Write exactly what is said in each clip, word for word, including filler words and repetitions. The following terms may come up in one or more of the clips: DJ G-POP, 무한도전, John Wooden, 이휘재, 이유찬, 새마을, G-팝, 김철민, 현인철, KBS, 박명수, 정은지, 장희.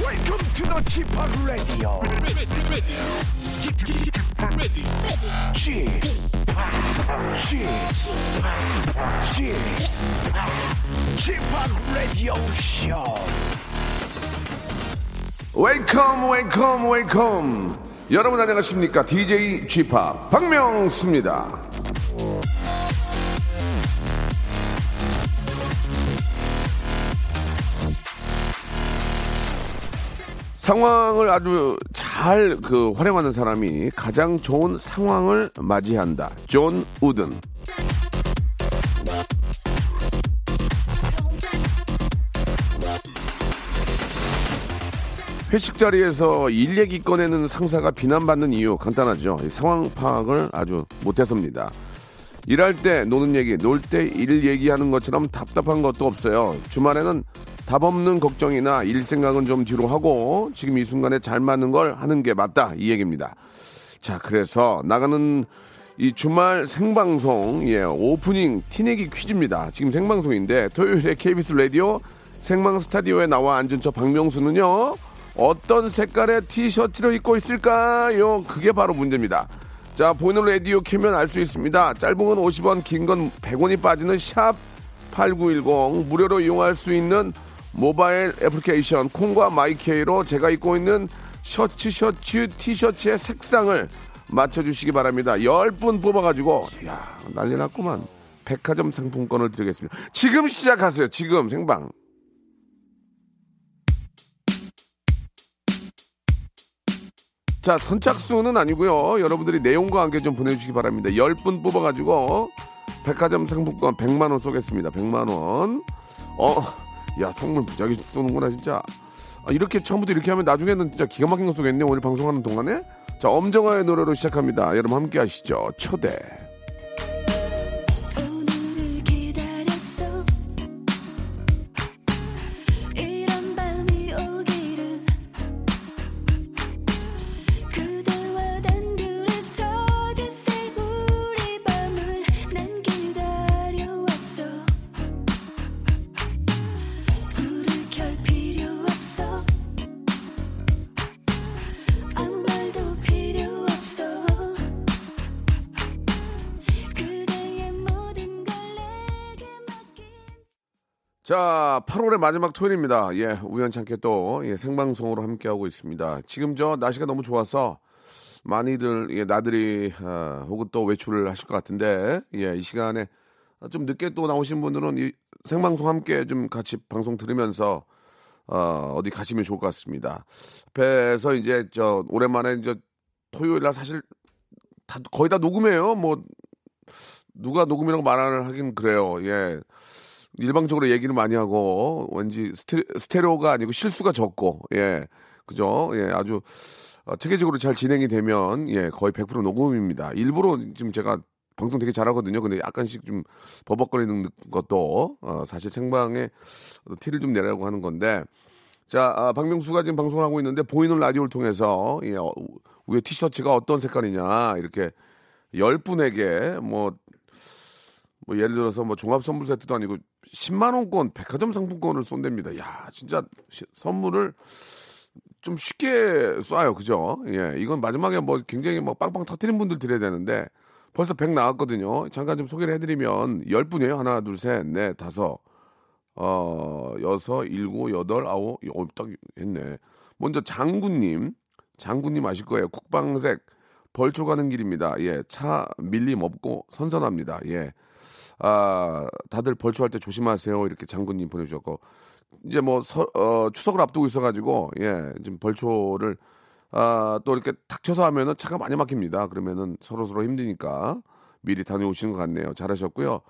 Welcome to the G-팝 Radio. G-팝 Radio Show. Welcome, welcome, welcome. 여러분 안녕하십니까? 디제이 G-팝 박명수입니다. 상황을 아주 잘 그 활용하는 사람이 가장 좋은 상황을 맞이한다. 존 우든. 회식 자리에서 일 얘기 꺼내는 상사가 비난받는 이유 간단하죠. 상황 파악을 아주 못해서입니다. 일할 때 노는 얘기, 놀 때 일 얘기하는 것처럼 답답한 것도 없어요. 주말에는 답 없는 걱정이나 일 생각은 좀 뒤로 하고 지금 이 순간에 잘 맞는 걸 하는 게 맞다, 이 얘기입니다. 자, 그래서 나가는 이 주말 생방송 예 오프닝 티내기 퀴즈입니다. 지금 생방송인데 토요일에 케이비에스 라디오 생방 스타디오에 나와 앉은 저 박명수는요, 어떤 색깔의 티셔츠를 입고 있을까요? 그게 바로 문제입니다. 자, 보이는 라디오 켜면 알 수 있습니다. 짧은 건 오십 원, 긴 건 백 원이 빠지는 샵 팔구일공 무료로 이용할 수 있는 모바일 애플리케이션 콩과 마이케이로 제가 입고 있는 셔츠, 셔츠, 티셔츠의 색상을 맞춰주시기 바랍니다. 열 분 뽑아가지고 야 난리 났구만. 백화점 상품권을 드리겠습니다. 지금 시작하세요. 지금 생방. 자, 선착순은 아니고요. 여러분들이 내용과 함께 좀 보내주시기 바랍니다. 열 분 뽑아가지고 백화점 상품권 백만 원 쏘겠습니다. 백만 원. 어... 야, 선물 무지하게 쏘는구나 진짜. 아, 이렇게 처음부터 이렇게 하면 나중에는 진짜 기가 막힌 거 쏘겠네요. 오늘 방송하는 동안에. 자, 엄정화의 노래로 시작합니다. 여러분 함께 하시죠. 초대. 자, 팔월의 마지막 토요일입니다. 예, 우연찮게 또 예, 생방송으로 함께하고 있습니다. 지금 저 날씨가 너무 좋아서 많이들 예, 나들이 어, 혹은 또 외출을 하실 것 같은데 예, 이 시간에 좀 늦게 또 나오신 분들은 이 생방송 함께 좀 같이 방송 들으면서 어, 어디 가시면 좋을 것 같습니다. 앞에서 이제 저 오랜만에 이제 토요일 날 사실 다, 거의 다 녹음해요. 뭐 누가 녹음이라고 말을 하긴 그래요. 예. 일방적으로 얘기를 많이 하고 왠지 스테, 스테레오가 아니고 실수가 적고 예 그죠 예 아주 체계적으로 잘 진행이 되면 예 거의 백 퍼센트 녹음입니다. 일부러 지금 제가 방송 되게 잘하거든요. 근데 약간씩 좀 버벅거리는 것도 어, 사실 생방에 티를 좀 내려고 하는 건데, 자, 아, 박명수가 지금 방송을 하고 있는데 보이는 라디오를 통해서 예, 위에 티셔츠가 어떤 색깔이냐 이렇게 열 분에게 뭐 뭐 예를 들어서 뭐 종합 선물 세트도 아니고 십만 원권 백화점 상품권을 쏜답니다. 야, 진짜 시, 선물을 좀 쉽게 쏴요. 그죠? 예. 이건 마지막에 뭐 굉장히 뭐 빵빵 터뜨린 분들 드려야 되는데 벌써 백 나왔거든요. 잠깐 좀 소개를 해 드리면 열 분이에요. 하나, 둘, 셋, 넷, 다섯. 어, 여섯, 일곱, 여덟, 아홉. 어, 딱 했네. 먼저 장군님. 장군님 아실 거예요. 국방색 벌초 가는 길입니다. 예. 차 밀림 없고 선선합니다. 예. 아, 다들 벌초할 때 조심하세요. 이렇게 장군님 보내주셨고, 이제 뭐 서, 어, 추석을 앞두고 있어가지고 예, 지금 벌초를 아, 또 이렇게 닥쳐서 하면은 차가 많이 막힙니다. 그러면은 서로 서로 힘드니까 미리 다녀오시는 것 같네요. 잘하셨고요.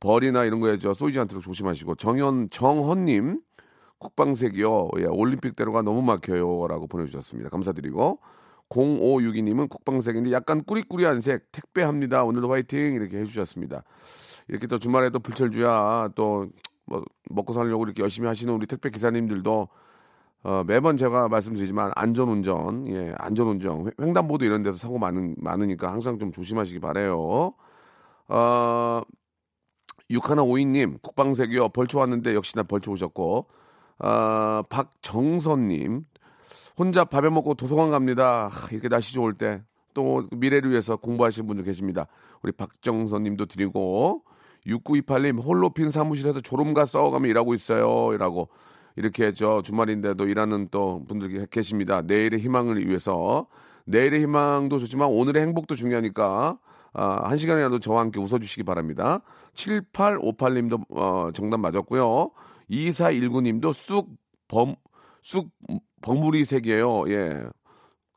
벌이나 이런 거에 저 쏘이지 않도록 조심하시고, 정현 정헌님 국방색이요. 예, 올림픽대로가 너무 막혀요라고 보내주셨습니다. 감사드리고. 공오육이 님은 국방색인데 약간 꾸리꾸리한 색 택배합니다. 오늘도 화이팅 이렇게 해주셨습니다. 이렇게 또 주말에 또 불철주야 또 뭐 먹고 살려고 이렇게 열심히 하시는 우리 택배 기사님들도 어 매번 제가 말씀드리지만 안전운전, 예, 안전운전, 횡단보도 이런 데서 사고 많은, 많으니까 항상 좀 조심하시기 바래요. 어, 육일오이 님 국방색이요. 벌초 왔는데 역시나 벌초 오셨고, 어, 박정선님 혼자 밥에 먹고 도서관 갑니다. 이렇게 날씨 좋을 때 또 미래를 위해서 공부하시는 분들 계십니다. 우리 박정선님도 드리고 육구이팔님 홀로 핀 사무실에서 졸음과 싸워가며 일하고 있어요. 이라고 이렇게 저 주말인데도 일하는 또 분들 계십니다. 내일의 희망을 위해서 내일의 희망도 좋지만 오늘의 행복도 중요하니까 아, 한 시간이라도 저와 함께 웃어주시기 바랍니다. 칠팔오팔님도 어, 정답 맞았고요. 이사일구님도 쑥 범, 쑥 버무리 색이에요. 예.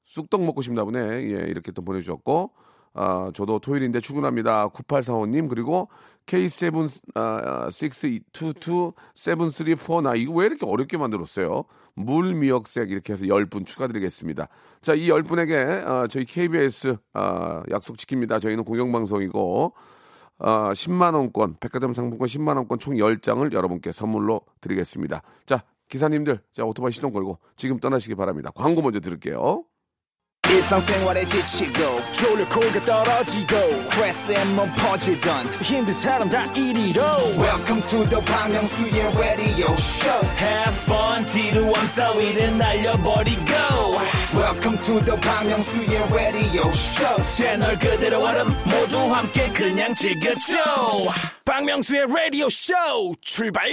쑥떡 먹고 싶나 보네. 예, 이렇게 또 보내주셨고. 아, 저도 토요일인데 출근합니다. 구팔사오님 그리고 케이 칠 육 이 이 칠 삼 사 구 이거 왜 이렇게 어렵게 만들었어요? 물미역색 이렇게 해서 십 분 추가드리겠습니다. 자, 이 십 분에게 아, 저희 케이비에스 아, 약속 지킵니다. 저희는 공영방송이고 아, 십만 원권, 백화점 상품권 십만 원권 총 열 장을 여러분께 선물로 드리겠습니다. 자, 기사님들 자 오토바이 시동 걸고 지금 떠나시기 바랍니다. 광고 먼저 들을게요. 일상생활에 지치고 졸려 코가 떨어지고 스트레스에 몸 퍼지던 힘든 사람 다 이리로 Welcome to the 박명수의 radio show. Have fun 지루함 따위를 날려버리고 Welcome to the 박명수의 radio show. 채널 그대로 와름 모두 함께 그냥 즐겨줘. 박명수의 radio show 출발.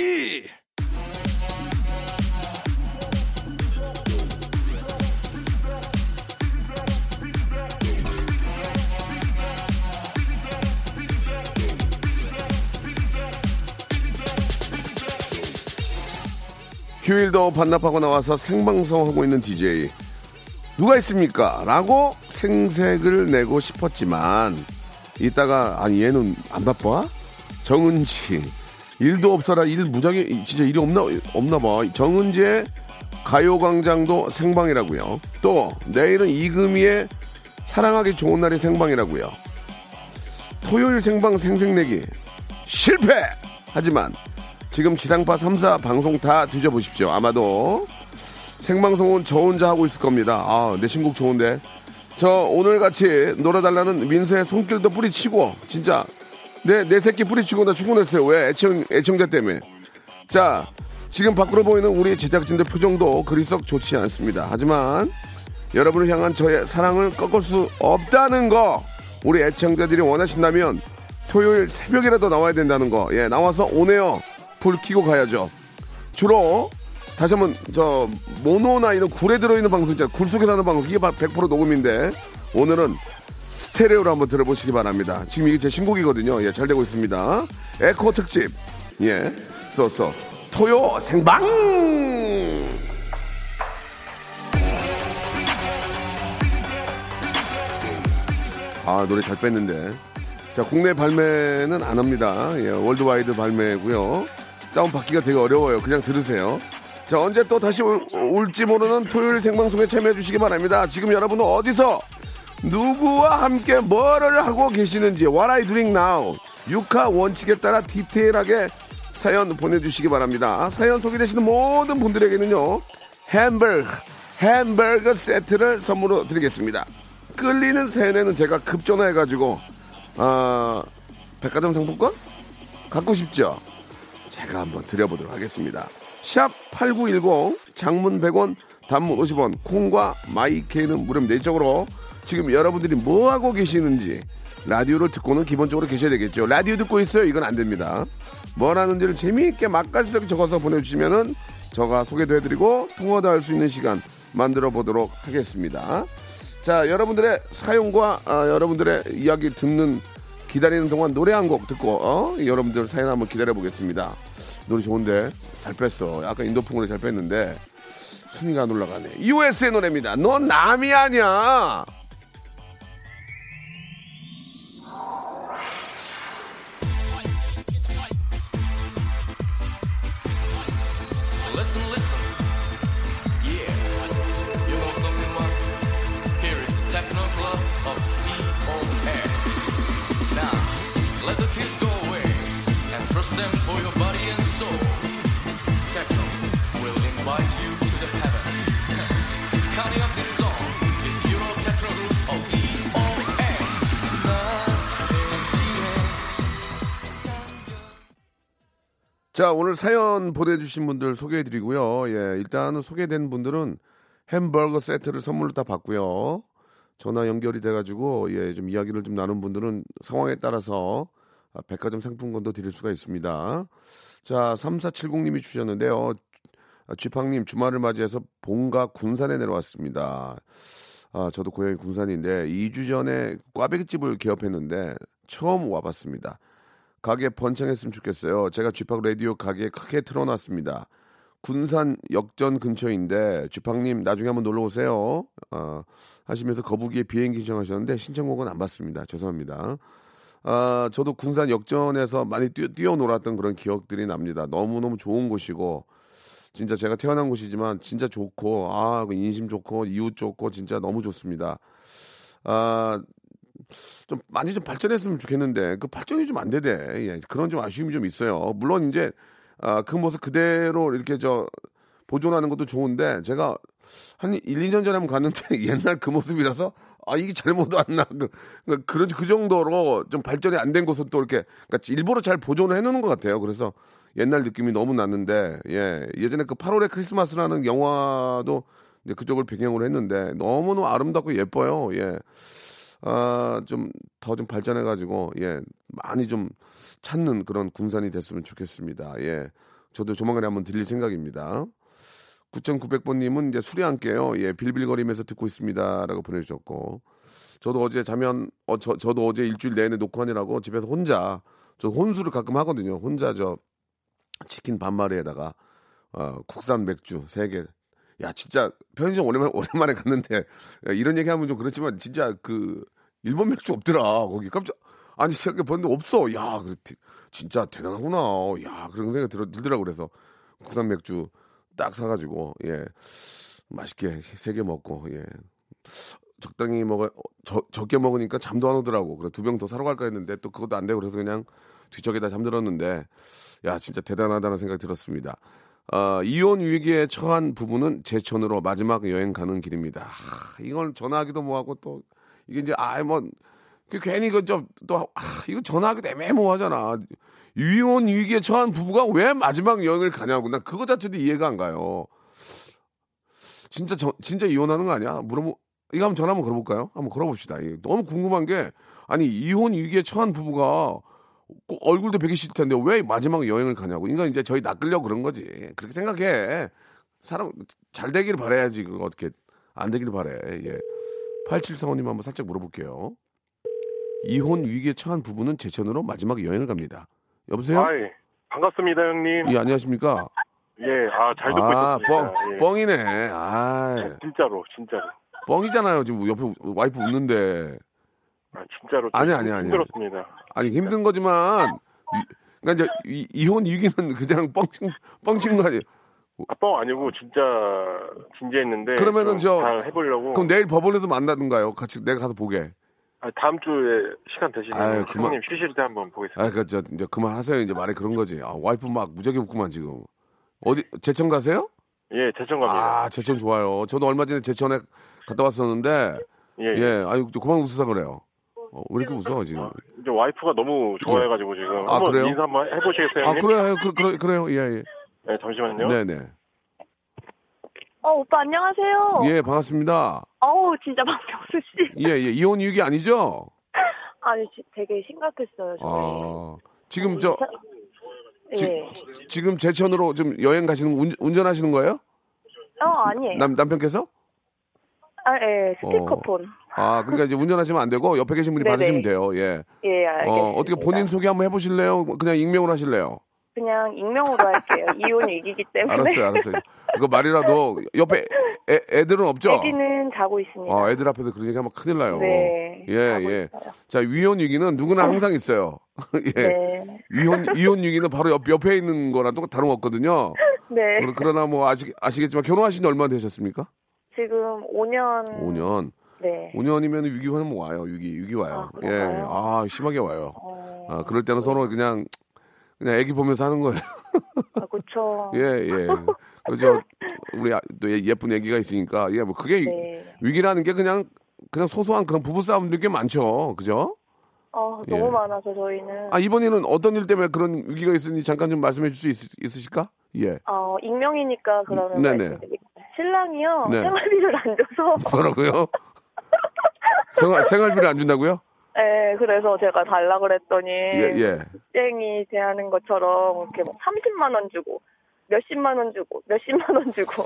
휴일도 반납하고 나와서 생방송하고 있는 디제이 누가 있습니까? 라고 생색을 내고 싶었지만 이따가 아니 얘는 안 바빠? 정은지 일도 없어라 일 무작위 진짜 일이 없나, 없나 봐. 정은지의 가요광장도 생방이라고요. 또 내일은 이금희의 사랑하기 좋은 날이 생방이라고요. 토요일 생방 생색내기 실패! 하지만 지금 지상파 삼 사 방송 다 뒤져보십시오. 아마도 생방송은 저 혼자 하고 있을 겁니다. 아, 내 신곡 좋은데. 저 오늘같이 놀아달라는 민서의 손길도 뿌리치고 진짜 내, 내 새끼 뿌리치고 나 출근했어요. 왜? 애청, 애청자 때문에. 자, 지금 밖으로 보이는 우리 제작진들 표정도 그리썩 좋지 않습니다. 하지만 여러분을 향한 저의 사랑을 꺾을 수 없다는 거 우리 애청자들이 원하신다면 토요일 새벽이라도 나와야 된다는 거. 예, 나와서 오네요. 불 켜고 가야죠. 주로 다시 한번 저 모노나 이런 굴에 들어있는 방송 있잖아요. 굴 속에서 하는 방송 이게 백 퍼센트 녹음인데 오늘은 스테레오로 한번 들어보시기 바랍니다. 지금 이게 제 신곡이거든요. 예, 잘 되고 있습니다. 에코 특집 예, 써써 토요 생방. 아 노래 잘 뺐는데. 자 국내 발매는 안 합니다. 예, 월드와이드 발매고요. 다운받기가 되게 어려워요. 그냥 들으세요. 자 언제 또 다시 올, 올지 모르는 토요일 생방송에 참여해 주시기 바랍니다. 지금 여러분은 어디서 누구와 함께 뭐를 하고 계시는지 What I doing now 육하 원칙에 따라 디테일하게 사연 보내주시기 바랍니다. 사연 소개되시는 모든 분들에게는요 햄버거 햄버거 세트를 선물로 드리겠습니다. 끌리는 사연에는 제가 급전화해가지고 어, 백화점 상품권? 갖고 싶죠? 제가 한번 드려보도록 하겠습니다. 샵 팔구일공 장문 백 원 단문 오십 원 콩과 마이케이는 무료입니다. 이쪽으로 지금 여러분들이 뭐하고 계시는지 라디오를 듣고는 기본적으로 계셔야 되겠죠. 라디오 듣고 있어요. 이건 안 됩니다. 뭘 하는지를 재미있게 맛깔스럽게 적어서 보내주시면은 제가 소개도 해드리고 통화도 할 수 있는 시간 만들어 보도록 하겠습니다. 자 여러분들의 사연과 아, 여러분들의 이야기 듣는 기다리는 동안 노래 한 곡 듣고 어? 여러분들 사연 한번 기다려보겠습니다. 노래 좋은데 잘 뺐어. 아까 인도풍으로 잘 뺐는데 순위가 안 올라가네. 유에스의 노래입니다. 넌 남이 아니야. Listen, listen. Yeah. You know something, man? Here is the techno club of E O S. Let the kids go away and trust them for your body and soul. Techno will invite you to the heaven. Counting up this song is the Euro Techno group of E O S. 자, 오늘 사연 보내주신 분들 소개해드리고요. 예, 일단은 소개된 분들은 햄버거 세트를 선물로 다 받고요. 전화 연결이 돼가지고 예, 좀 이야기를 좀 나눈 분들은 상황에 따라서 백화점 상품권도 드릴 수가 있습니다. 자, 삼사칠공님이 주셨는데요. 쥐팡님, 주말을 맞이해서 본가 군산에 내려왔습니다. 아, 저도 고향이 군산인데 이 주 전에 꽈배기집을 개업했는데 처음 와봤습니다. 가게 번창했으면 좋겠어요. 제가 쥐팍 라디오 가게 크게 틀어놨습니다. 군산 역전 근처인데 쥐팍님 나중에 한번 놀러오세요. 어, 하시면서 거북이의 비행기 신청하셨는데 신청곡은 안 받습니다. 죄송합니다. 아, 저도 군산 역전에서 많이 뛰어, 뛰어놀았던 그런 기억들이 납니다. 너무너무 좋은 곳이고 진짜 제가 태어난 곳이지만 진짜 좋고 아 인심 좋고 이웃 좋고 진짜 너무 좋습니다. 아, 좀 많이 좀 발전했으면 좋겠는데 그 발전이 좀 안 되대. 예, 그런 좀 아쉬움이 좀 있어요. 물론 이제 아, 그 모습 그대로 이렇게 저 보존하는 것도 좋은데 제가 한 일, 이 년 전에 한번 갔는데 옛날 그 모습이라서 아 이게 잘못 왔나 그 그런 그 정도로 좀 발전이 안 된 곳은 또 이렇게 그러니까 일부러 잘 보존을 해놓는 것 같아요. 그래서 옛날 느낌이 너무 났는데 예 예전에 그 팔월의 크리스마스라는 영화도 이제 그쪽을 배경으로 했는데 너무너무 아름답고 예뻐요. 예 아 좀 더 좀 발전해가지고 예 많이 좀 찾는 그런 군산이 됐으면 좋겠습니다. 예 저도 조만간에 한번 들릴 생각입니다. 구천구백번님은 이제 술이 안 깨요. 예, 빌빌거리면서 듣고 있습니다라고 보내주셨고, 저도 어제 자면 어, 저 저도 어제 일주일 내내 녹화하느라고 집에서 혼자 저 혼술을 가끔 하거든요. 혼자 저 치킨 반마리에다가 어, 국산 맥주 세 개. 야 진짜 편의점 오랜만에 오랜만에 갔는데 야, 이런 얘기하면 좀 그렇지만 진짜 그 일본 맥주 없더라 거기 깜짝. 아니 제가 봤는데 없어. 야 그렇지 진짜 대단하구나. 야 그런 생각 들 들더라고. 그래서 국산 맥주 딱 사가지고 예 맛있게 세 개 먹고 예 적당히 먹어 저, 적게 먹으니까 잠도 안 오더라고. 그래 두 병 더 사러 갈까 했는데 또 그것도 안 되고 그래서 그냥 뒤척에다 잠들었는데 야 진짜 대단하다는 생각이 들었습니다. 어, 이혼 위기에 처한 부부는 제천으로 마지막 여행 가는 길입니다. 하, 이걸 전화하기도 뭐하고 또 이게 이제 아이 뭐 그 괜히 그 좀 또 이거 전화하기도 애매모호하잖아. 이혼 위기에 처한 부부가 왜 마지막 여행을 가냐고. 난 그거 자체도 이해가 안 가요. 진짜 저, 진짜 이혼하는 거 아니야? 물어보 이거 한번 전화 한번 걸어볼까요? 한번 걸어봅시다. 너무 궁금한 게 아니 이혼 위기에 처한 부부가 꼭 얼굴도 보기 싫을 텐데 왜 마지막 여행을 가냐고. 그러니까 이제 저희 낚으려고 그런 거지. 그렇게 생각해. 사람 잘 되기를 바라야지. 그거 어떻게 안 되기를 바래. 예. 팔칠사오님 한번 살짝 물어볼게요. 이혼 위기에 처한 부부는 제천으로 마지막 여행을 갑니다. 여보세요? 아이, 반갑습니다, 형님. 예, 안녕하십니까? 예, 아, 잘 듣고 아, 있습니다. 아, 예. 뻥이네. 아, 진짜로, 진짜로. 뻥이잖아요, 지금 옆에 와이프 웃는데. 아, 진짜로. 아니, 아니, 아니. 힘들었습니다. 아니, 힘든 거지만, 그러니까 이제 이, 이혼 위기는 그냥 뻥친, 뻥친 거 아니에요? 아, 뻥 아니고 진짜 진지했는데. 그러면은 저, 잘 해보려고. 그럼 내일 법원에서 만나든가요? 같이 내가 가서 보게. 아, 다음 주에 시간 되시면 형님 쉬실 때 한번 보겠습니다. 아, 그러니까 저, 이제 그만하세요. 이제 말이 그런 거지. 아, 와이프 막 무지하게 웃구만 지금. 어디 제천 가세요? 예, 제천 갑니다. 아, 제천 좋아요. 저도 얼마 전에 제천에 갔다 왔었는데, 예, 예. 예 아유, 그만 웃으사 그래요. 어, 왜 이렇게 웃어 지금? 아, 이제 와이프가 너무 좋아해가지고 지금. 아, 한번 그래요? 인사 한번 해보시겠어요? 형님? 아, 그래요, 그, 그래, 그래요, 예, 예. 네, 잠시만요. 네, 네. 어, 오빠 안녕하세요. 예, 반갑습니다. 어우, 진짜 박명수 씨. 예, 예, 이혼 위기 아니죠? 아니, 지, 되게 심각했어요. 아, 지금 저 지, 예. 지, 지금 제천으로 좀 여행 가시는 운, 운전하시는 거예요? 어, 아니에요. 남 남편께서? 아, 예, 스피커폰. 어, 아, 그러니까 이제 운전하시면 안 되고 옆에 계신 분이 받으시면 돼요. 예. 예, 알겠습니다. 어, 어떻게 본인 소개 한번 해보실래요? 그냥 익명으로 하실래요? 그냥 익명으로 할게요. 이혼 위기이기 때문에. 알았어요, 알았어요. 이거 말이라도 옆에 애, 애들은 없죠? 애기는 자고 있습니다. 아, 애들 앞에서 그런 얘기하면 큰일 나요. 네. 예, 예. 있어요. 자, 이혼 위기는 누구나 항상 있어요. 예. 네. 이혼 이혼 위기는 바로 옆 옆에 있는 거랑 또 다름 없거든요. 네. 그러나 뭐 아시 아시겠지만 결혼하신 지 얼마나 되셨습니까? 지금 오 년. 오 년. 네. 오 년이면 위기가 뭐 와요. 위기 위기 와요. 아, 예. 아, 심하게 와요. 어... 아, 그럴 때는 서로 그냥 그냥 애기 보면서 하는 거예요. 아, 그렇죠. 예, 예. 그죠. 우리 또 예쁜 애기가 있으니까 예, 뭐 그게 네. 위기라는 게 그냥 그냥 소소한 그런 부부 싸움들 꽤 많죠, 그죠? 어, 너무 예. 많아서 저희는. 아, 이번에는 어떤 일 때문에 그런 위기가 있으니 잠깐 좀 말씀해 줄 수 있으실까? 예. 어, 익명이니까 그러면. 네네. 신랑이요. 네. 생활비를 안 줘서. 뭐라고요? 생활, 생활비를 안 준다고요? 네, 그래서 제가 달라고 그랬더니 예, 예. 땡이 대하는 것처럼 이렇게 뭐 삼십만 원 주고 몇십만 원 주고 몇십만 원 주고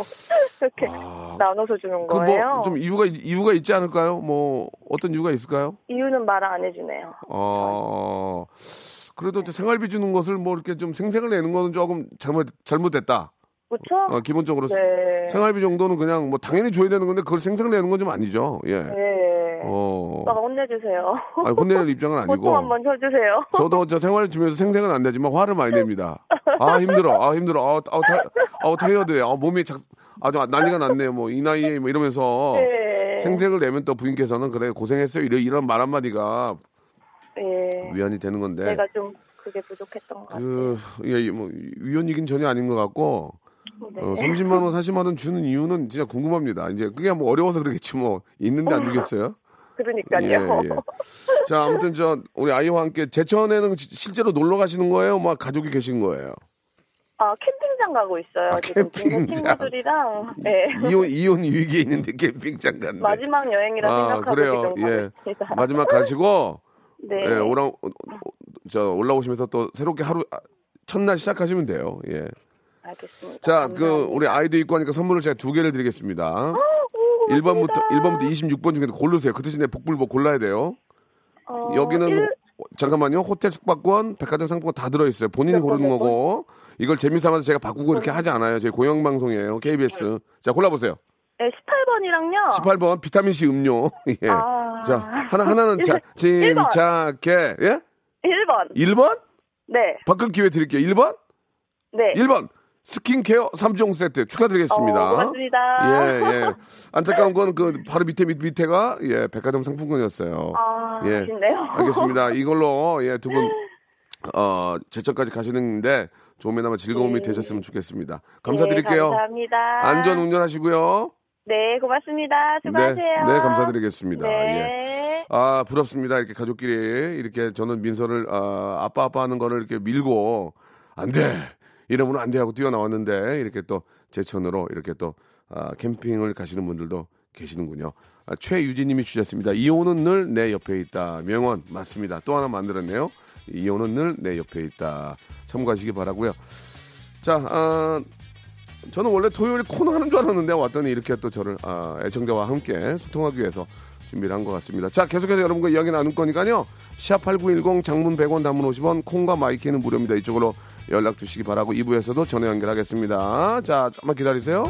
이렇게 아, 나눠서 주는 거예요. 그 뭐 좀 이유가 이유가 있지 않을까요? 뭐 어떤 이유가 있을까요? 이유는 말 안 해주네요. 아, 그래도 네. 생활비 주는 것을 뭐 이렇게 좀 생색을 내는 거는 조금 잘못 잘못됐다. 그렇죠? 어, 기본적으로 네. 생활비 정도는 그냥 뭐 당연히 줘야 되는 건데 그걸 생색을 내는 건 좀 아니죠. 예. 네. 어. 오빠가 혼내주세요. 아니, 혼내는 입장은 아니고. 보통 한번 쳐주세요. 저도 저 생활을 주면서 생생은 안 되지만 화를 많이 냅니다. 아, 힘들어. 아, 힘들어. 아, 아, 타, 아 타이어드해. 아, 몸이 작, 아주 난리가 났네. 뭐, 이 나이에 뭐 이러면서. 네. 생색을 내면 또 부인께서는 그래, 고생했어요. 이런, 이런 말 한마디가. 네. 위안이 되는 건데. 내가 좀 그게 부족했던 것 그, 같아요. 예, 뭐, 위헌이긴 전혀 아닌 것 같고. 네. 어, 삼십만 원, 사십만 원 주는 이유는 진짜 궁금합니다. 이제 그게 뭐 어려워서 그러겠지 뭐. 있는데 안 주겠어요? 그러니까요. 예, 예. 자, 아무튼 저 우리 아이와 함께 제천에는 실제로 놀러 가시는 거예요? 막 가족이 계신 거예요? 아, 캠핑장 가고 있어요. 아, 지금 캠핑장. 친구들이랑 네. 이혼 이혼 위기에 있는데 캠핑장 간대. 마지막 여행이라 아, 생각하고 그래요. 지금 예. 있습니다. 마지막 가시고 네. 예, 올라 저 올라오시면서 또 새롭게 하루 첫날 시작하시면 돼요. 예. 알겠습니다. 자, 감사합니다. 그 우리 아이도 있고 하니까 선물을 제가 두 개를 드리겠습니다. 일 번부터, 일 번부터 이십육 번 중에서 고르세요. 그 대신에 복불복 골라야 돼요. 어, 여기는, 일... 잠깐만요. 호텔 숙박권, 백화점 상품권 다 들어있어요. 본인이 고르는 거고, 이걸 재미삼아서 제가 바꾸고 이렇게 하지 않아요. 저희 고향방송이에요. 케이비에스. 자, 골라보세요. 네, 십팔 번이랑요. 십팔 번, 비타민C 음료. 예. 아... 자, 하나, 하나는 자, 짐작해. 예? 일 번. 일 번? 네. 바꿀 기회 드릴게요. 일 번? 네. 일 번. 스킨케어 삼 종 세트 축하드리겠습니다. 어, 고맙습니다. 예, 예. 안타까운 건 그 바로 밑에 밑, 밑에가 예, 백화점 상품권이었어요. 아, 예. 아쉽네요. 알겠습니다. 이걸로 예, 두 분 어, 제천까지 가시는데 조금이나마 즐거움이 네. 되셨으면 좋겠습니다. 감사드릴게요. 네, 감사합니다. 안전 운전하시고요. 네, 고맙습니다. 수고하세요. 네, 네 감사드리겠습니다. 네. 예. 아, 부럽습니다. 이렇게 가족끼리 이렇게 저는 민서를 아, 아빠 아빠 하는 거를 이렇게 밀고 안 돼. 이러면 안 돼 하고 뛰어나왔는데 이렇게 또 제천으로 이렇게 또 아, 캠핑을 가시는 분들도 계시는군요. 아, 최유진님이 주셨습니다. 이혼은 늘 내 옆에 있다. 명언 맞습니다. 또 하나 만들었네요. 이혼은 늘 내 옆에 있다. 참고하시기 바라고요. 자, 아, 저는 원래 토요일 코너 하는 줄 알았는데 왔더니 이렇게 또 저를 아, 애청자와 함께 소통하기 위해서 준비를 한 것 같습니다. 자, 계속해서 여러분과 이야기 나눌 거니까요. 샷팔구일공 장문 백 원 단문 오십 원 콩과 마이키는 무료입니다. 이쪽으로 연락 주시기 바라고 이 부에서도 전화 연결하겠습니다. 자, 조금만 기다리세요.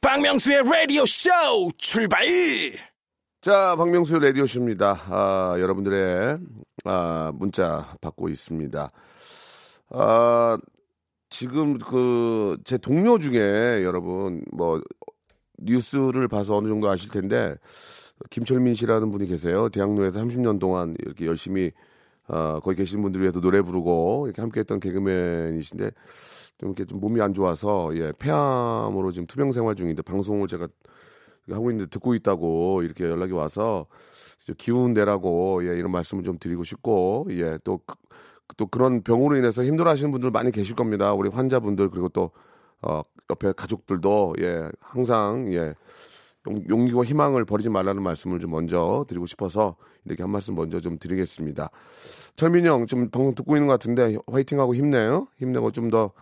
박명수의 라디오 쇼 출발! 자, 박명수 라디오 쇼입니다. 아, 여러분들의 아, 문자 받고 있습니다. 아, 지금 그 제 동료 중에 여러분 뭐 뉴스를 봐서 어느 정도 아실 텐데 김철민 씨라는 분이 계세요. 대학로에서 삼십 년 동안 이렇게 열심히 어, 거기 계신 분들 위해서 노래 부르고 이렇게 함께했던 개그맨이신데 좀 이렇게 좀 몸이 안 좋아서 예, 폐암으로 지금 투병 생활 중인데 방송을 제가 하고 있는데 듣고 있다고 이렇게 연락이 와서 기운 내라고 예, 이런 말씀을 좀 드리고 싶고 예, 또 또 그런 병으로 인해서 힘들어하시는 분들 많이 계실 겁니다. 우리 환자분들 그리고 또 어, 옆에 가족들도 예, 항상 예, 용, 용기와 희망을 버리지 말라는 말씀을 좀 먼저 드리고 싶어서 이렇게 한 말씀 먼저 좀 드리겠습니다. 철민이 형 지금 방송 듣고 있는 것 같은데 화이팅하고 힘내요. 힘내고 좀 더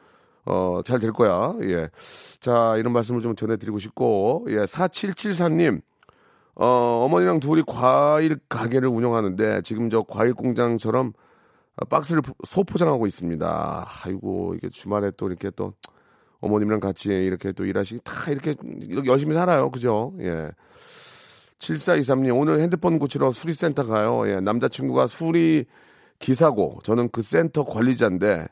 어, 잘 될 거야. 예. 자, 이런 말씀을 좀 전해드리고 싶고 예, 사칠칠사 님 어, 어머니랑 둘이 과일 가게를 운영하는데 지금 저 과일 공장처럼 박스를 소포장하고 있습니다. 아이고 이게 주말에 또 이렇게 또 어머님이랑 같이 이렇게 또 일하시기 다 이렇게, 이렇게 열심히 살아요. 그죠? 예. 칠사이삼 님, 오늘 핸드폰 고치러 수리센터 가요. 예. 남자친구가 수리 기사고, 저는 그 센터 관리자인데,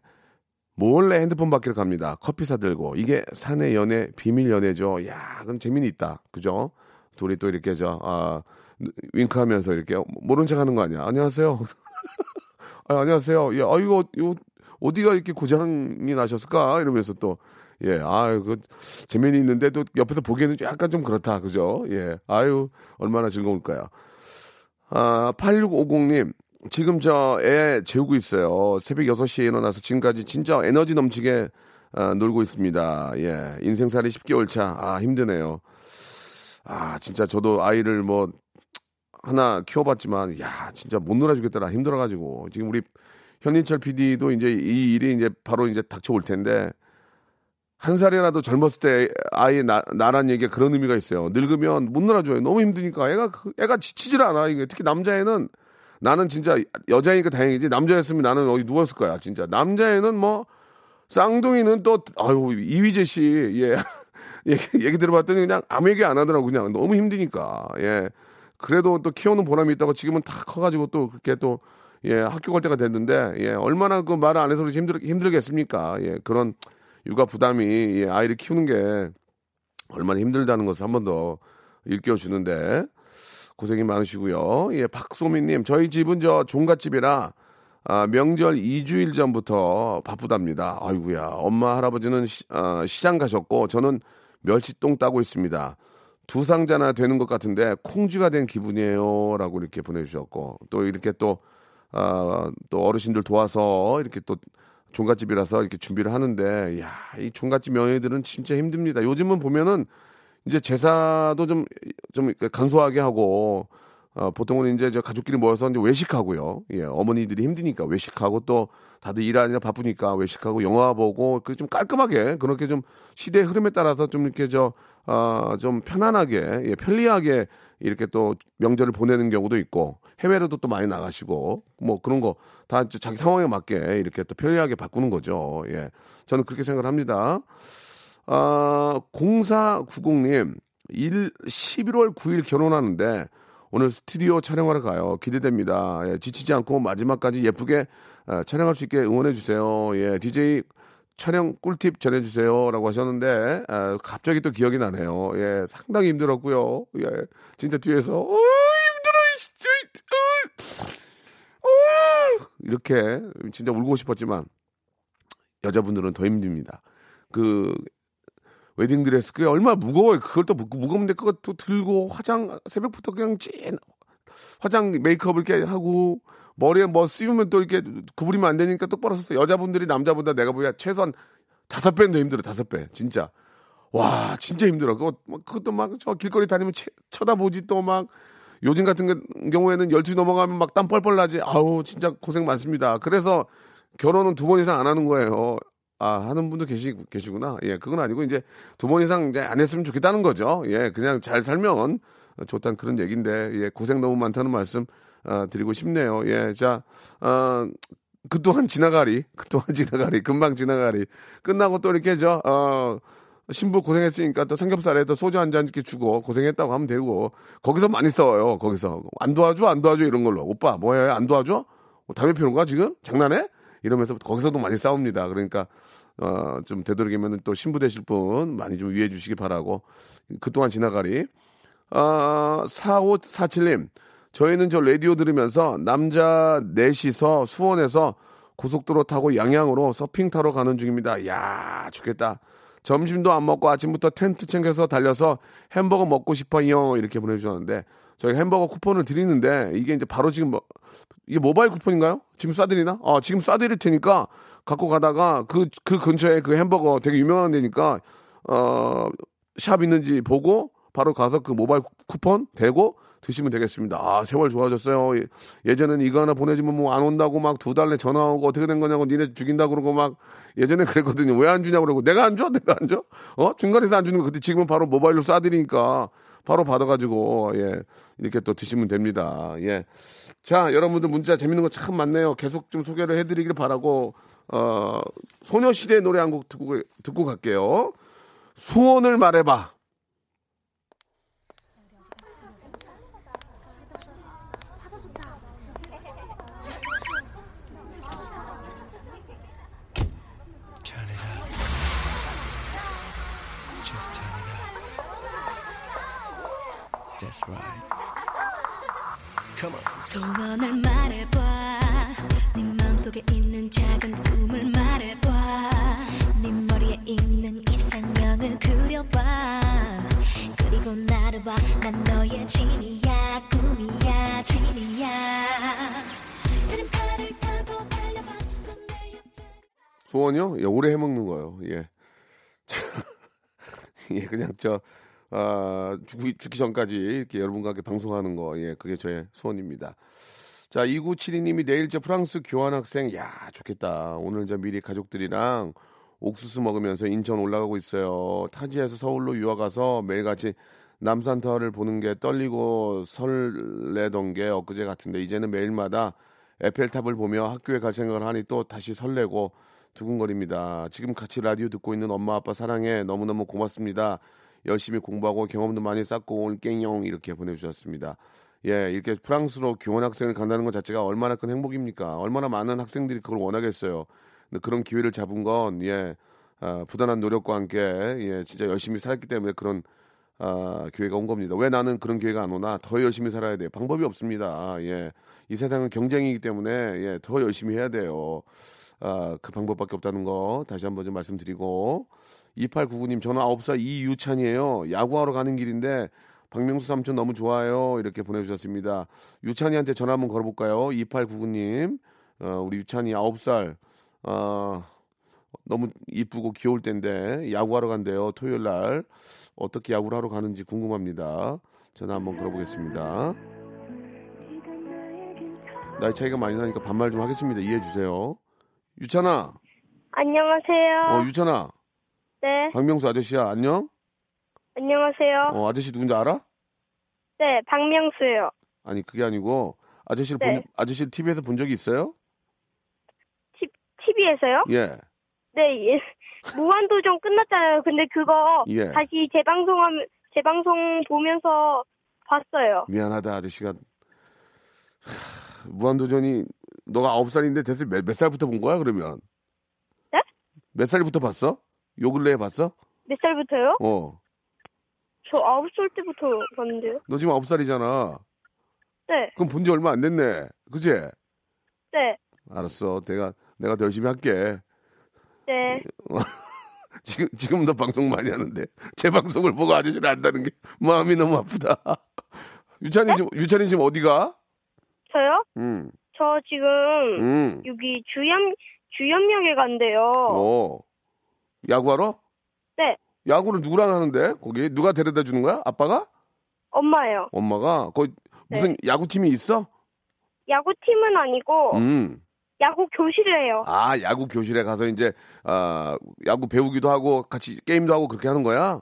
몰래 핸드폰 받기를 갑니다. 커피 사들고. 이게 사내 연애, 비밀 연애죠. 야, 그건 재미는 있다. 그죠? 둘이 또 이렇게, 저, 아, 윙크 하면서 이렇게, 모른 척 하는 거 아니야. 안녕하세요. 아, 안녕하세요. 예, 아, 이거, 이거, 어디가 이렇게 고장이 나셨을까? 이러면서 또, 예, 아유, 그, 재미는 있는데, 또, 옆에서 보기에는 약간 좀 그렇다, 그죠? 예, 아유, 얼마나 즐거울까요? 아, 팔육오공 님, 지금 저 애 재우고 있어요. 새벽 여섯 시에 일어나서 지금까지 진짜 에너지 넘치게 아, 놀고 있습니다. 예, 인생살이 십 개월 차. 아, 힘드네요. 아, 진짜 저도 아이를 뭐 하나 키워봤지만, 야, 진짜 못 놀아주겠더라. 힘들어가지고. 지금 우리 현인철 피디도 이제 이 일이 이제 바로 이제 닥쳐올 텐데, 한 살이라도 젊었을 때 아이 나란 얘기가 그런 의미가 있어요. 늙으면 못 놀아줘요. 너무 힘드니까. 애가, 애가 지치질 않아. 이게 특히 남자애는, 나는 진짜 여자이니까 다행이지, 남자였으면 나는 어디 누웠을 거야. 진짜. 남자애는 뭐, 쌍둥이는 또, 아유, 이휘재 씨, 예. 얘기, 얘기 들어봤더니 그냥 아무 얘기 안 하더라고. 그냥 너무 힘드니까. 예. 그래도 또 키우는 보람이 있다고 지금은 다 커가지고 또 그렇게 또, 예, 학교 갈 때가 됐는데, 예, 얼마나 그 말을 안 해서 그렇게 힘들, 힘들겠습니까. 예, 그런 육아 부담이, 예, 아이를 키우는 게 얼마나 힘들다는 것을 한 번 더 일깨워주는데, 고생이 많으시고요. 예, 박소민님, 저희 집은 저 종갓집이라, 아, 명절 이 주일 전부터 바쁘답니다. 아이고야, 엄마, 할아버지는 시, 아, 시장 가셨고, 저는 멸치똥 따고 있습니다. 두 상자나 되는 것 같은데 콩쥐가 된 기분이에요. 라고 이렇게 보내주셨고, 또 이렇게 또, 아, 또 어르신들 도와서 이렇게 또 종갓집이라서 이렇게 준비를 하는데, 이야, 이 종갓집 며느리들은 진짜 힘듭니다. 요즘은 보면은 이제 제사도 좀, 좀 간소하게 하고, 어, 보통은 이제 저 가족끼리 모여서 이제 외식하고요. 예, 어머니들이 힘드니까 외식하고 또 다들 일하느라 바쁘니까 외식하고 영화 보고 그 좀 깔끔하게 그렇게 좀 시대의 흐름에 따라서 좀 이렇게 저, 아, 좀 편안하게, 예, 편리하게 이렇게 또 명절을 보내는 경우도 있고, 해외로도 또 많이 나가시고 뭐 그런 거 다 자기 상황에 맞게 이렇게 또 편리하게 바꾸는 거죠. 예, 저는 그렇게 생각을 합니다. 아, 공사구공님, 십일월 구일 결혼하는데 오늘 스튜디오 촬영하러 가요. 기대됩니다. 예, 지치지 않고 마지막까지 예쁘게, 예, 촬영할 수 있게 응원해주세요. 예, 디제이 촬영 꿀팁 전해주세요. 라고 하셨는데, 아, 갑자기 또 기억이 나네요. 예, 상당히 힘들었고요. 예, 진짜 뒤에서, 어, 힘들어, 어, 어, 이렇게, 진짜 울고 싶었지만, 여자분들은 더 힘듭니다. 그, 웨딩드레스, 그게 얼마나 무거워요. 그걸 또 무거운데, 그거 또 들고, 화장, 새벽부터 그냥 찐, 화장, 메이크업을 이렇게 하고, 머리에 뭐 씌우면 또 이렇게 구부리면 안 되니까 똑바로 서서. 여자분들이 남자보다 내가 보기엔 최소한 다섯 배는 더 힘들어, 다섯 배. 진짜. 와, 진짜 힘들어. 그거, 그것도 막 저 길거리 다니면 채, 쳐다보지 또 막. 요즘 같은 경우에는 열두 시 넘어가면 막 땀 뻘뻘 나지. 아우, 진짜 고생 많습니다. 그래서 결혼은 두 번 이상 안 하는 거예요. 아, 하는 분도 계시, 계시구나. 예, 그건 아니고, 이제 두 번 이상 이제 안 했으면 좋겠다는 거죠. 예, 그냥 잘 살면 좋다는 그런 얘기인데, 예, 고생 너무 많다는 말씀, 아, 드리고 싶네요. 예, 자, 어, 그 또한 지나가리, 그 또한 지나가리, 금방 지나가리. 끝나고 또 이렇게, 저, 어, 신부 고생했으니까 또 삼겹살에 또 소주 한 잔 이렇게 주고 고생했다고 하면 되고, 거기서 많이 싸워요, 거기서. 안 도와줘, 안 도와줘, 이런 걸로. 오빠, 뭐야, 안 도와줘? 담배 피우는 거야, 지금? 장난해? 이러면서 거기서도 많이 싸웁니다. 그러니까 어, 좀 되도록이면 또 신부 되실 분 많이 좀 유의해 주시기 바라고. 그동안 지나가리. 어, 사오사칠님, 저희는 저 라디오 들으면서 남자 넷이서 수원에서 고속도로 타고 양양으로 서핑 타러 가는 중입니다. 야, 좋겠다. 점심도 안 먹고 아침부터 텐트 챙겨서 달려서 햄버거 먹고 싶어요. 이렇게 보내주셨는데, 저희 햄버거 쿠폰을 드리는데, 이게 이제 바로 지금, 뭐, 이게 모바일 쿠폰인가요? 지금 쏴드리나? 아, 지금 쏴드릴 테니까, 갖고 가다가, 그, 그 근처에 그 햄버거 되게 유명한 데니까, 어, 샵 있는지 보고, 바로 가서 그 모바일 쿠폰 대고 드시면 되겠습니다. 아, 세월 좋아졌어요. 예, 예전엔 이거 하나 보내주면 뭐 안 온다고 막 두 달에 전화 오고 어떻게 된 거냐고 니네 죽인다고 그러고 막 예전에 그랬거든요. 왜 안 주냐고 그러고, 내가 안 줘? 내가 안 줘? 어? 중간에서 안 주는 거. 근데 지금은 바로 모바일로 쏴드리니까, 바로 받아가지고, 예, 이렇게 또 드시면 됩니다. 예. 자, 여러분들 문자 재밌는 거 참 많네요. 계속 좀 소개를 해드리길 바라고, 어, 소녀시대 노래 한 곡 듣고, 듣고 갈게요. 소원을 말해봐. 소원을 말해봐. 네 마음속에 있는 작은 꿈을 말해봐. 네 머리에 있는 이상형을 그려봐. 그리고 나를 봐. 난 너의 진이야. 꿈이야. 진이야. 다른 팔을 타고 달려봐. 소원이요? 예, 오래 해먹는 거요. 예. 예, 그냥 저, 아, 죽기, 죽기 전까지 이렇게 여러분과 함께 방송하는 거. 예, 그게 저의 소원입니다. 자, 이구칠이 님이 내일 저 프랑스 교환학생. 야, 좋겠다. 오늘 저 미리 가족들이랑 옥수수 먹으면서 인천 올라가고 있어요. 타지에서 서울로 유학 가서 매일같이 남산타워를 보는 게 떨리고 설레던 게 엊그제 같은데 이제는 매일마다 에펠탑을 보며 학교에 갈 생각을 하니 또 다시 설레고 두근거립니다. 지금 같이 라디오 듣고 있는 엄마 아빠 사랑해. 너무너무 고맙습니다. 열심히 공부하고 경험도 많이 쌓고 올 깽영 이렇게 보내주셨습니다. 예, 이렇게 프랑스로 교환학생을 간다는 것 자체가 얼마나 큰 행복입니까? 얼마나 많은 학생들이 그걸 원하겠어요. 근데 그런 기회를 잡은 건 예, 아, 부단한 노력과 함께 예, 진짜 열심히 살았기 때문에 그런 아, 기회가 온 겁니다. 왜 나는 그런 기회가 안 오나? 더 열심히 살아야 돼요. 방법이 없습니다. 예, 이 세상은 경쟁이기 때문에 예, 더 열심히 해야 돼요. 아, 그 방법밖에 없다는 거 다시 한번 좀 말씀드리고 이팔구구 님 저는 아홉 살 이유찬이에요. 야구하러 가는 길인데 박명수 삼촌 너무 좋아요. 이렇게 보내주셨습니다. 유찬이한테 전화 한번 걸어볼까요? 이팔구구 님 어, 우리 유찬이 아홉 살 어, 너무 이쁘고 귀여울 텐데 야구하러 간대요. 토요일 날 어떻게 야구를 하러 가는지 궁금합니다. 전화 한번 걸어보겠습니다. 나이 차이가 많이 나니까 반말 좀 하겠습니다. 이해해 주세요. 유찬아. 안녕하세요. 어, 유찬아. 네. 박명수 아저씨야. 안녕. 안녕하세요. 어, 아저씨 누군지 알아? 네, 박명수요. 아니 그게 아니고 아저씨를 네. 본, 아저씨를 티비에서 본 적이 있어요? 티, 티비에서요? 예. 네, 예. 무한도전 끝났잖아요. 근데 그거 예. 다시 재방송하면 재방송 보면서 봤어요. 미안하다 아저씨가. 하, 무한도전이 너가 아홉 살인데 대체 몇, 몇 살부터 본 거야 그러면? 네? 몇 살부터 봤어? 요 근래에 봤어? 몇 살부터요? 어. 저 아홉 살 때부터 봤는데요. 너 지금 아홉 살이잖아. 네. 그럼 본 지 얼마 안 됐네. 그치? 네. 알았어. 내가 내가 더 열심히 할게. 네. 지금 지금 너 방송 많이 하는데 제 방송을 보고 아저씨를 안다는 게 마음이 너무 아프다. 유찬이 네? 지금 유찬이 지금 어디가? 저요? 음. 저 지금 음. 여기 주염 주염역에 간대요. 오. 야구하러? 네. 야구를 누구랑 하는데? 거기 누가 데려다 주는 거야? 아빠가? 엄마예요. 엄마가? 거기 무슨 네. 야구팀이 있어? 야구팀은 아니고 음. 야구 교실이에요. 아, 야구 교실에 가서 이제 어, 야구 배우기도 하고 같이 게임도 하고 그렇게 하는 거야?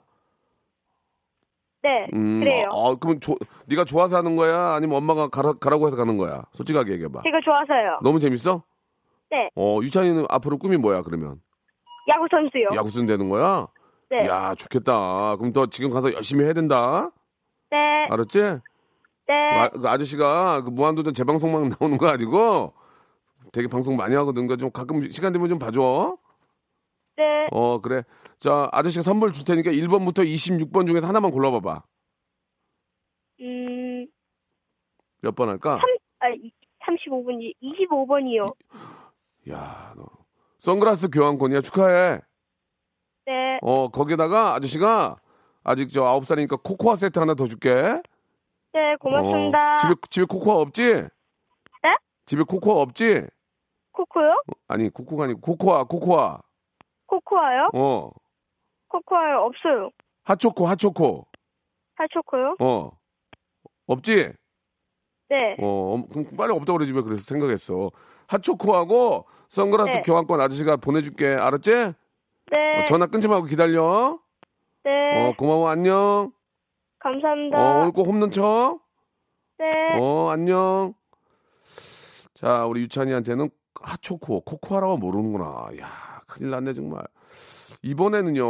네, 음, 그래요. 아, 그럼 조, 네가 좋아서 하는 거야? 아니면 엄마가 가라, 가라고 해서 가는 거야? 솔직하게 얘기해봐. 제가 좋아서요. 너무 재밌어? 네. 어, 유찬이는 앞으로 꿈이 뭐야 그러면? 야구 선수요. 야구 선수 되는 거야? 네. 야, 좋겠다. 그럼 너 지금 가서 열심히 해야 된다. 네. 알았지? 네. 아, 그 아저씨가 그 무한도전 재방송만 나오는 거 아니고 되게 방송 많이 하거든요. 좀 가끔 시간 되면 좀 봐줘. 네. 어, 그래. 자, 아저씨가 선물 줄 테니까 일 번부터 이십육 번 중에서 하나만 골라봐봐. 음. 몇 번 할까? 삼, 아, 삼십오 번이, 이십오 번이요. 야, 너. 선글라스 교환권이야. 축하해. 네. 어, 거기다가 아저씨가 아직 저 아홉 살이니까 코코아 세트 하나 더 줄게. 네, 고맙습니다. 어, 집에, 집에 코코아 없지? 네? 집에 코코아 없지? 코코요? 어, 아니, 코코가 아니고 코코아, 코코아. 코코아요? 어. 코코아요? 없어요. 핫초코, 핫초코. 핫초코요? 어. 없지? 네. 어, 그럼 빨리 없다고 그러지 왜 그래서 생각했어. 핫초코하고 선글라스 네. 교환권 아저씨가 보내줄게. 알았지? 네. 어, 전화 끊지 말고 기다려. 네. 어, 고마워. 안녕. 감사합니다. 어, 오늘 꼭 홈런 쳐. 네. 어, 안녕. 자, 우리 유찬이한테는 핫초코, 코코아라고 모르는구나. 이야, 큰일 났네, 정말. 이번에는요,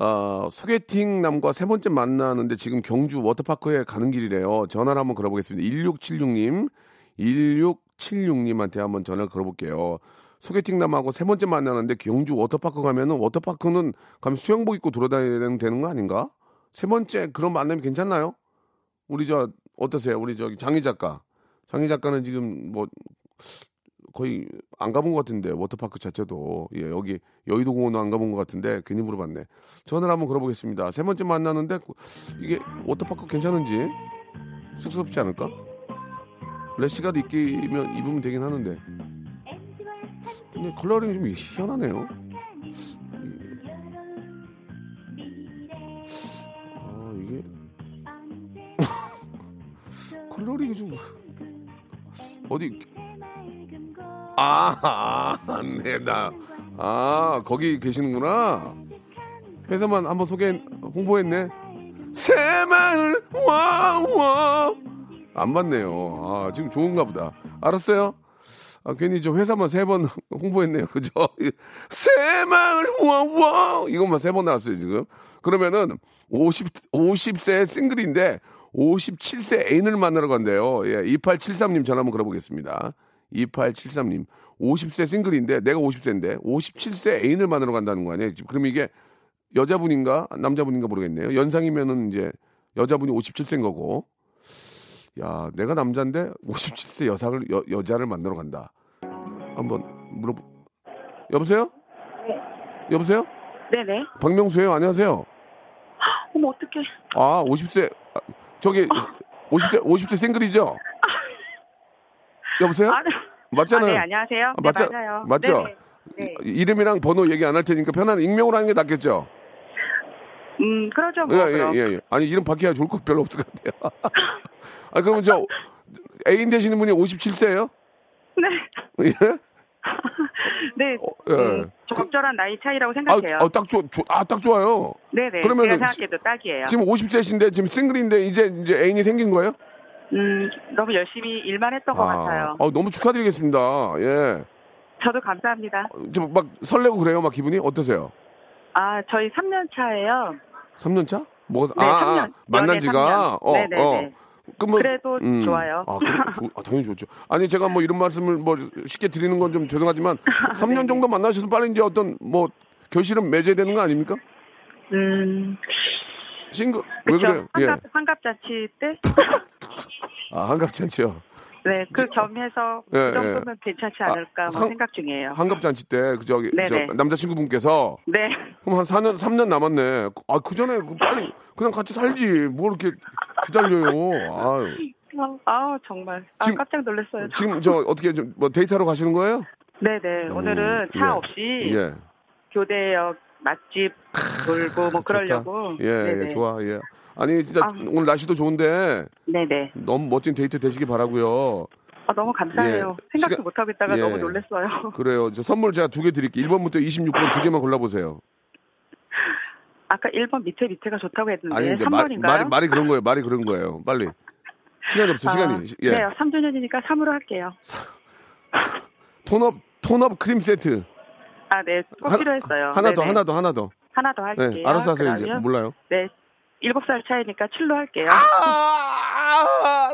어, 소개팅 남과 세 번째 만나는데 지금 경주 워터파크에 가는 길이래요. 전화를 한번 걸어보겠습니다. 일육칠육 님, 일육칠육 님한테 한번 전화를 걸어볼게요. 소개팅 남하고 세 번째 만나는데 경주 워터파크 가면은 워터파크는 가면 수영복 입고 돌아다니는 되는 거 아닌가? 세 번째 그런 만남이 괜찮나요? 우리 저 어떠세요? 우리 저기 장희 작가, 장희 작가는 지금 뭐 거의 안 가본 것 같은데 워터파크 자체도 예, 여기 여의도 공원도 안 가본 것 같은데 괜히 물어봤네. 전화를 한번 걸어보겠습니다. 세 번째 만나는데 이게 워터파크 괜찮은지 쑥스럽지 않을까? 래시가드 입기면 입으면 되긴 하는데. 근데 컬러링이 좀 희한하네요. 아 이게 컬러링이 좀 어디 아 안돼 나 아 거기 계시는구나. 회사만 한번 소개 홍보했네. 새마을 와와 안 맞네요. 아 지금 좋은가 보다. 알았어요. 아 괜히 저 회사만 세 번 홍보했네요. 그죠? 새마을 와와 이것만 세 번 나왔어요 지금. 그러면은 오십 세 싱글인데 오십칠 세 애인을 만나러 간대요. 예, 이팔칠삼 님 전화 한번 걸어보겠습니다. 이팔칠삼 님 오십 세 싱글인데 내가 오십 세인데 오십칠 세 애인을 만나러 간다는 거 아니에요? 그럼 이게 여자분인가 남자분인가 모르겠네요. 연상이면은 이제 여자분이 오십칠 세인 거고, 야 내가 남자인데 오십칠 세 여상을 여, 여자를 만나러 간다. 한번 물어보. 여보세요? 네. 여보세요? 네네. 박명수예요. 안녕하세요. 어머 어떡해. 아 오십 세 아, 저기 오십 세 오십 세 싱글이죠? 여보세요? 아, 네. 맞잖아요. 아, 네, 안녕하세요. 아, 맞자, 네, 맞아요. 맞죠? 네네. 네. 이름이랑 번호 얘기 안 할 테니까 편한 익명으로 하는 게 낫겠죠? 음, 그러죠. 뭐, 예, 예, 예. 아니, 이름 바뀌어야 좋을 것 별로 없을 것 같아요. 아, 그러면 저, 애인 되시는 분이 오십칠 세예요? 네. 예? 네. 어, 예. 음, 적절한 그, 나이 차이라고 생각해요. 아, 아, 딱, 좋, 조, 아, 딱 좋아요. 네네. 그러면 제가 생각해도 딱이에요. 지금 오십 세신데, 지금 싱글인데, 이제, 이제 애인이 생긴 거예요? 음, 너무 열심히 일만 했던 아, 것 같아요. 아, 너무 축하드리겠습니다. 예. 저도 감사합니다. 좀 막 설레고 그래요? 막 기분이? 어떠세요? 아, 저희 삼 년 차예요. 삼 년 차? 뭐, 네, 아, 삼 년. 아, 만난 지가? 어, 네네네. 어. 그러면, 그래도 음. 좋아요. 아, 그래, 조, 아, 당연히 좋죠. 아니, 제가 뭐 이런 말씀을 뭐 쉽게 드리는 건 좀 죄송하지만 삼 년 정도 만나셨으면 빨리 이제 어떤 뭐 결실은 맺어야 되는 거 아닙니까? 음. 싱글, 왜 그래요? 환갑, 예. 환갑잔치 때? 아, 환갑잔치요? 네, 그 겸해서 그 예, 정도면 예. 괜찮지 않을까 아, 뭐 한, 생각 중이에요. 환갑잔치 때 그 저기 저 남자친구분께서 네. 그럼 한 사 년, 삼 년 남았네. 아, 그 전에 빨리 그냥 같이 살지. 뭘 이렇게 기다려요. 아유. 아, 정말. 아, 지금, 깜짝 놀랐어요. 지금 저 어떻게 좀 뭐 데이트하러 가시는 거예요? 네, 네. 오늘은 차 예. 없이 예. 교대역 맛집 돌고 뭐 그러려고. 예, 예, 좋아. 예. 아니 진짜 아, 오늘 날씨도 좋은데 네네. 너무 멋진 데이트 되시기 바라고요. 아, 너무 감사해요. 예, 생각도 못 하고 있다가 예. 너무 놀랐어요. 그래요. 저 선물 제가 두 개 드릴게요. 일 번부터 이십육 번 두 개만 골라보세요. 아까 일 번 밑에 밑에가 좋다고 했는데 아니, 삼 번인가요? 마, 말이, 말이 그런 거예요. 말이 그런 거예요. 빨리. 시간이 없어. 아, 시간이. 예. 네. 삼 주년이니까 삼으로 할게요. 톤업 톤업 크림 세트. 아, 네. 꼭 하, 필요했어요. 하나 네네. 더 하나 더 하나 더. 하나 더 할게요. 네, 알아서 하세요. 이제 몰라요. 네. 일곱 살 차이니까 칠로 할게요. 아!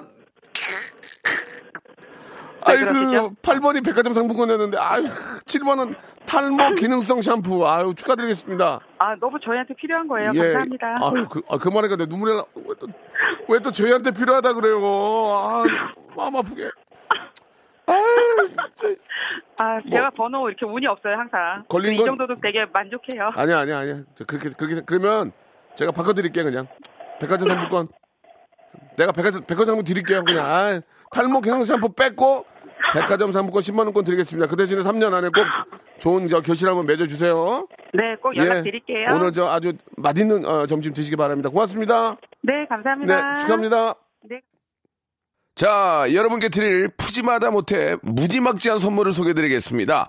아이고, 팔 번이 백화점 상품권이었는데, 아유, 칠 번은 탈모 기능성 샴푸. 아유, 축하드리겠습니다. 아, 너무 저희한테 필요한 거예요. 예. 감사합니다. 아유, 그, 아, 그 말이니까 내 눈물이 나. 왜 또, 왜 또 저희한테 필요하다 그래요. 아, 마음 아프게. 아유, 진짜. 아, 제가 뭐, 번호 이렇게 운이 없어요, 항상. 걸린 건. 이 정도도 되게 만족해요. 아니야, 아니야, 아니야. 그렇게, 그렇게, 그러면. 제가 바꿔드릴게요, 그냥. 백화점 상품권. 내가 백화점, 백화점 상품권 드릴게요, 그냥. 아, 탈모 기능 샴푸 뺏고, 백화점 상품권 십만 원권 드리겠습니다. 그 대신에 삼 년 안에 꼭 좋은 저 결실 한번 맺어주세요. 네, 꼭 연락드릴게요. 예, 오늘 저 아주 맛있는 어, 점심 드시기 바랍니다. 고맙습니다. 네, 감사합니다. 네, 축하합니다. 네. 자, 여러분께 드릴 푸짐하다 못해 무지막지한 선물을 소개해드리겠습니다.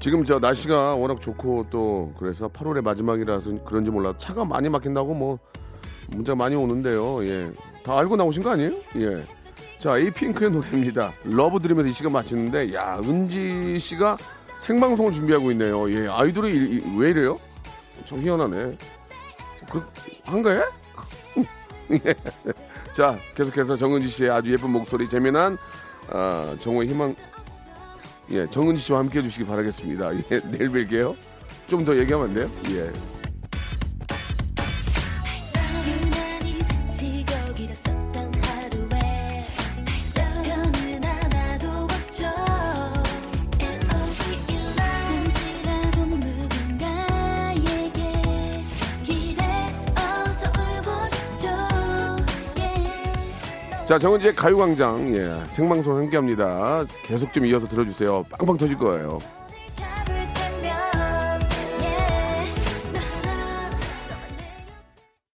지금 저 날씨가 워낙 좋고 또 그래서 팔월의 마지막이라서 그런지 몰라 차가 많이 막힌다고 뭐 문자 많이 오는데요. 예, 다 알고 나오신 거 아니에요? 예, 자, 에이핑크의 노래입니다. 러브 들으면서 이 시간 마치는데, 야, 은지 씨가 생방송을 준비하고 있네요. 예, 아이돌이 이, 이, 왜 이래요? 좀 희한하네. 그 한가해? 예. 자, 계속해서 정은지 씨의 아주 예쁜 목소리, 재미난 아, 정호의 희망. 예, 정은지 씨와 함께 해주시기 바라겠습니다. 예, 내일 뵐게요. 좀 더 얘기하면 안 돼요? 예. 자, 정은지의 가요광장, 예, 생방송 함께합니다. 계속 좀 이어서 들어주세요. 빵빵 터질 거예요.